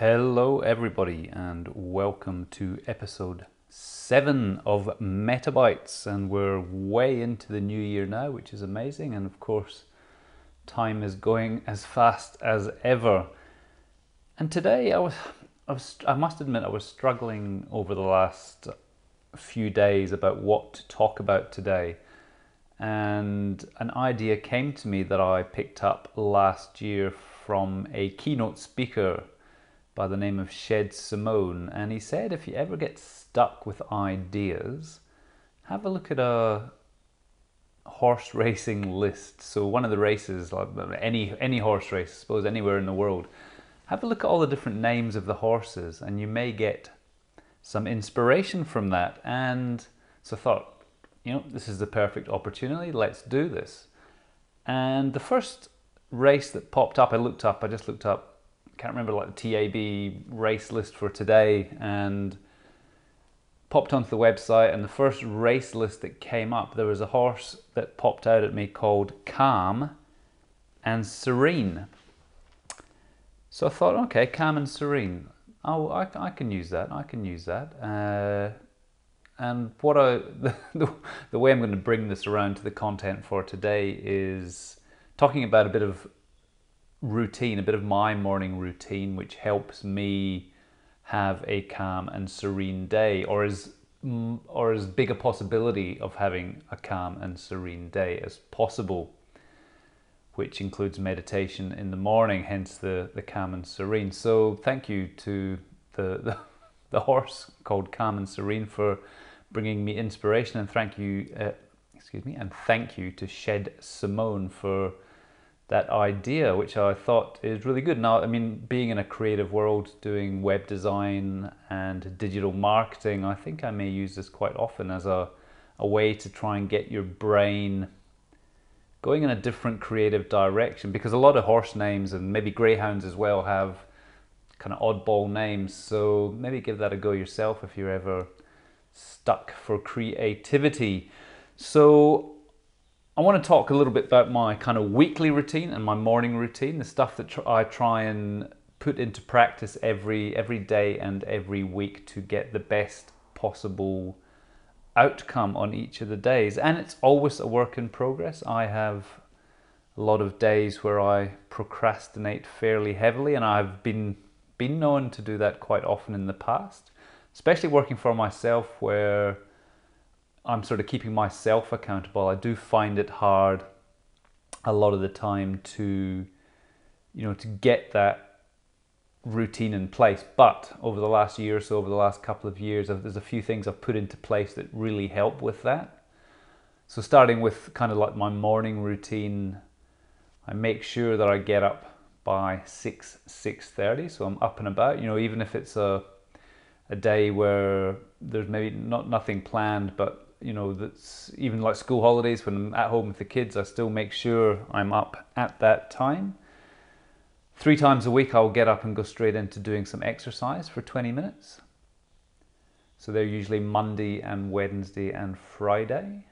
Hello everybody and welcome to episode 7 of Metabytes, and we're way into the new year now, which is amazing, and of course time is going as fast as ever. And today I must admit I was struggling over the last few days about what to talk about today, and an idea came to me that I picked up last year from a keynote speaker by the name of Shed Simone, and he said if you ever get stuck with ideas, have a look at a horse racing list. So one of the races, like any horse race, I suppose, anywhere in the world, have a look at all the different names of the horses and you may get some inspiration from that. And so I thought, you know, this is the perfect opportunity, let's do this. And the first race that popped up, I just looked up, can't remember, like the TAB race list for today, and popped onto the website, and the first race list that came up, there was a horse that popped out at me called Calm and Serene. So I thought, okay, Calm and Serene, oh, I can use that, and what the way I'm going to bring this around to the content for today is talking about a bit of routine, a bit of my morning routine, which helps me have a calm and serene day, or as big a possibility of having a calm and serene day as possible, which includes meditation in the morning, hence the Calm and Serene. So thank you to the horse called Calm and Serene for bringing me inspiration, and thank you to Shed Simone for that idea, which I thought is really good. Now, I mean, being in a creative world, doing web design and digital marketing, I think I may use this quite often as a way to try and get your brain going in a different creative direction, because a lot of horse names, and maybe greyhounds as well, have kind of oddball names. So maybe give that a go yourself if you're ever stuck for creativity. So I want to talk a little bit about my kind of weekly routine and my morning routine, the stuff that I try and put into practice every day and every week to get the best possible outcome on each of the days. And it's always a work in progress. I have a lot of days where I procrastinate fairly heavily, and I've been known to do that quite often in the past, especially working for myself where I'm sort of keeping myself accountable. I do find it hard a lot of the time to, you know, to get that routine in place. But over the last year or so, over the last couple of years, there's a few things I've put into place that really help with that. So starting with kind of like my morning routine, I make sure that I get up by 6:30, so I'm up and about, you know, even if it's a day where there's maybe nothing planned, but you know, that's even like school holidays, when I'm at home with the kids, I still make sure I'm up at that time. 3 times a week I'll get up and go straight into doing some exercise for 20 minutes. So they're usually Monday and Wednesday and Friday.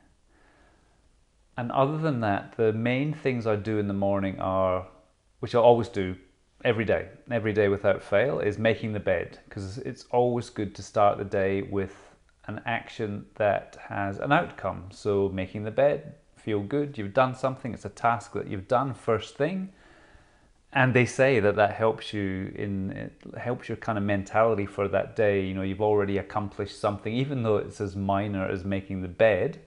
And other than that, the main things I do in the morning are, which I always do every day without fail, is making the bed, because it's always good to start the day with an action that has an outcome. So making the bed, feel good, you've done something, it's a task that you've done first thing, and they say that helps you it helps your kind of mentality for that day. You know, you've already accomplished something, even though it's as minor as making the bed.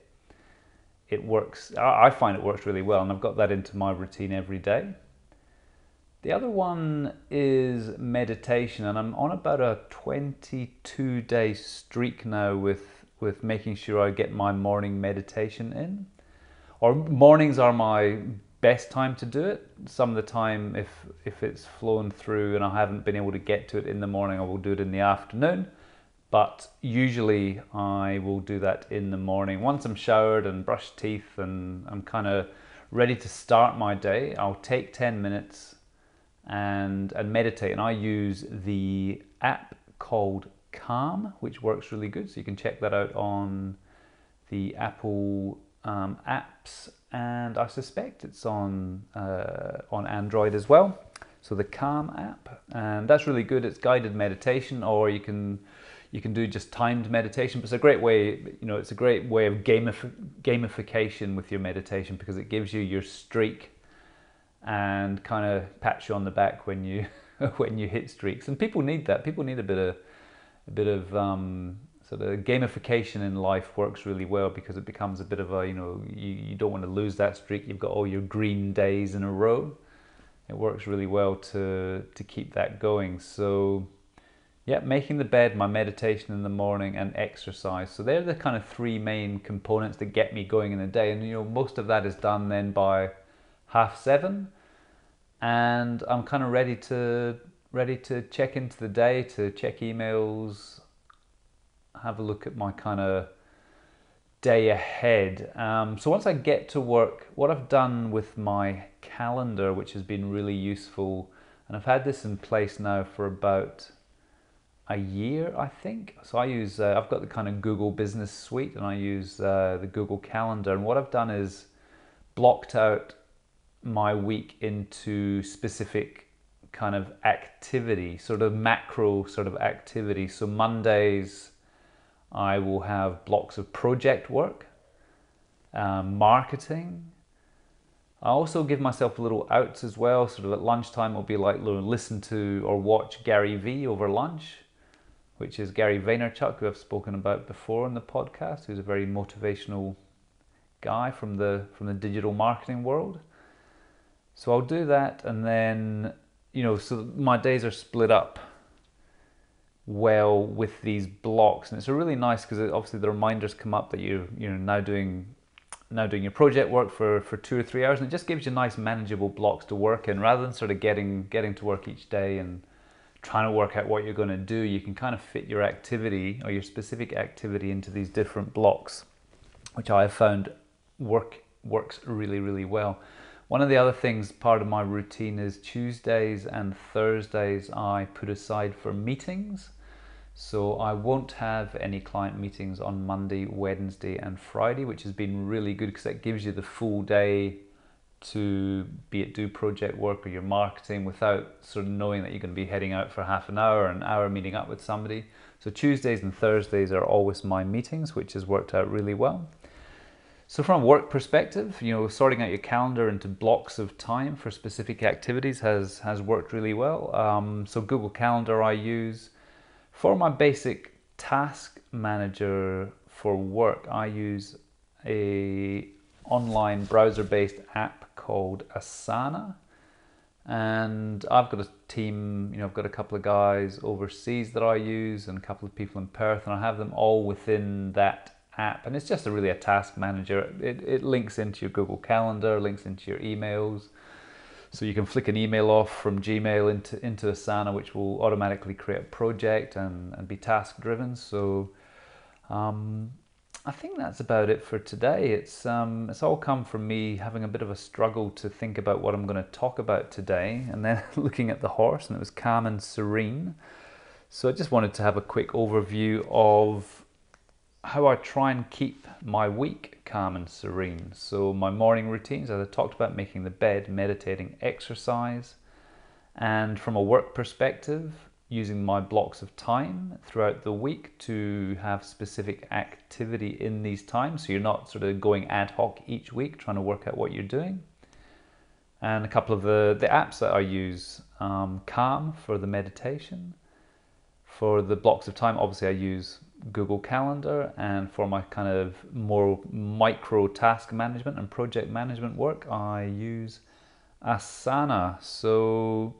It works, I find it works really well, and I've got that into my routine every day. The other one is meditation, and I'm on about a 22-day streak now with making sure I get my morning meditation in. Or mornings are my best time to do it. Some of the time, if it's flown through and I haven't been able to get to it in the morning, I will do it in the afternoon. But usually I will do that in the morning. Once I'm showered and brushed teeth and I'm kind of ready to start my day, I'll take 10 minutes and meditate, and I use the app called Calm, which works really good, so you can check that out on the Apple apps, and I suspect it's on Android as well. So the Calm app, and that's really good. It's guided meditation, or you can do just timed meditation. But it's a great way, it's a great way of gamification with your meditation, because it gives you your streak and kind of pats you on the back when you when you hit streaks. And people need that. People need a bit of so the gamification in life works really well, because it becomes a bit of a, you don't want to lose that streak. You've got all your green days in a row. It works really well to keep that going. So yeah, making the bed, my meditation in the morning, and exercise. So they're the kind of three main components that get me going in a day. And most of that is done then by 7:30, and I'm kind of ready to check into the day, to check emails, have a look at my kind of day ahead. So once I get to work, what I've done with my calendar, which has been really useful, and I've had this in place now for about a year, I think. So I use, I've got the kind of Google Business Suite, and I use the Google Calendar. And what I've done is blocked out my week into specific kind of activity, sort of macro sort of activity. So Mondays, I will have blocks of project work, marketing. I also give myself little outs as well. Sort of at lunchtime, it'll be like listen to or watch Gary V over lunch, which is Gary Vaynerchuk, who I've spoken about before on the podcast, who's a very motivational guy from the digital marketing world. So I'll do that, and then, so my days are split up well with these blocks, and it's a really nice, because obviously the reminders come up that you're now doing your project work for 2 or 3 hours, and it just gives you nice manageable blocks to work in, rather than sort of getting to work each day and trying to work out what you're going to do. You can kind of fit your activity or your specific activity into these different blocks, which I have found works really, really well. One of the other things, part of my routine, is Tuesdays and Thursdays I put aside for meetings. So I won't have any client meetings on Monday, Wednesday, and Friday, which has been really good, because that gives you the full day to do project work or your marketing without sort of knowing that you're going to be heading out for half an hour or an hour meeting up with somebody. So Tuesdays and Thursdays are always my meetings, which has worked out really well. So from a work perspective, sorting out your calendar into blocks of time for specific activities has worked really well. So Google Calendar I use. For my basic task manager for work, I use a online browser-based app called Asana, and I've got a team, I've got a couple of guys overseas that I use, and a couple of people in Perth, and I have them all within that app. And it's just really a task manager. It links into your Google Calendar, links into your emails. So you can flick an email off from Gmail into Asana, which will automatically create a project and be task driven. So I think that's about it for today. It's all come from me having a bit of a struggle to think about what I'm going to talk about today, and then looking at the horse, and it was Calm and Serene. So I just wanted to have a quick overview of how I try and keep my week calm and serene. So my morning routines, as I talked about, making the bed, meditating, exercise. And from a work perspective, using my blocks of time throughout the week to have specific activity in these times, so you're not sort of going ad hoc each week trying to work out what you're doing. And a couple of the apps that I use, Calm for the meditation. For the blocks of time, obviously I use Google Calendar, and for my kind of more micro task management and project management work, I use Asana. So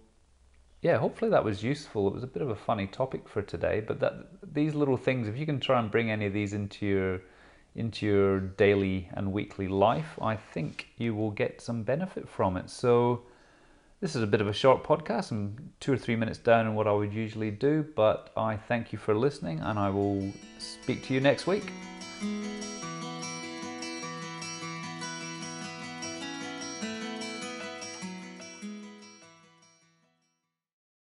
yeah, hopefully that was useful. It was a bit of a funny topic for today, but these little things, if you can try and bring any of these into your daily and weekly life, I think you will get some benefit from it. So this is a bit of a short podcast. I'm 2 or 3 minutes down on what I would usually do, but I thank you for listening, and I will speak to you next week.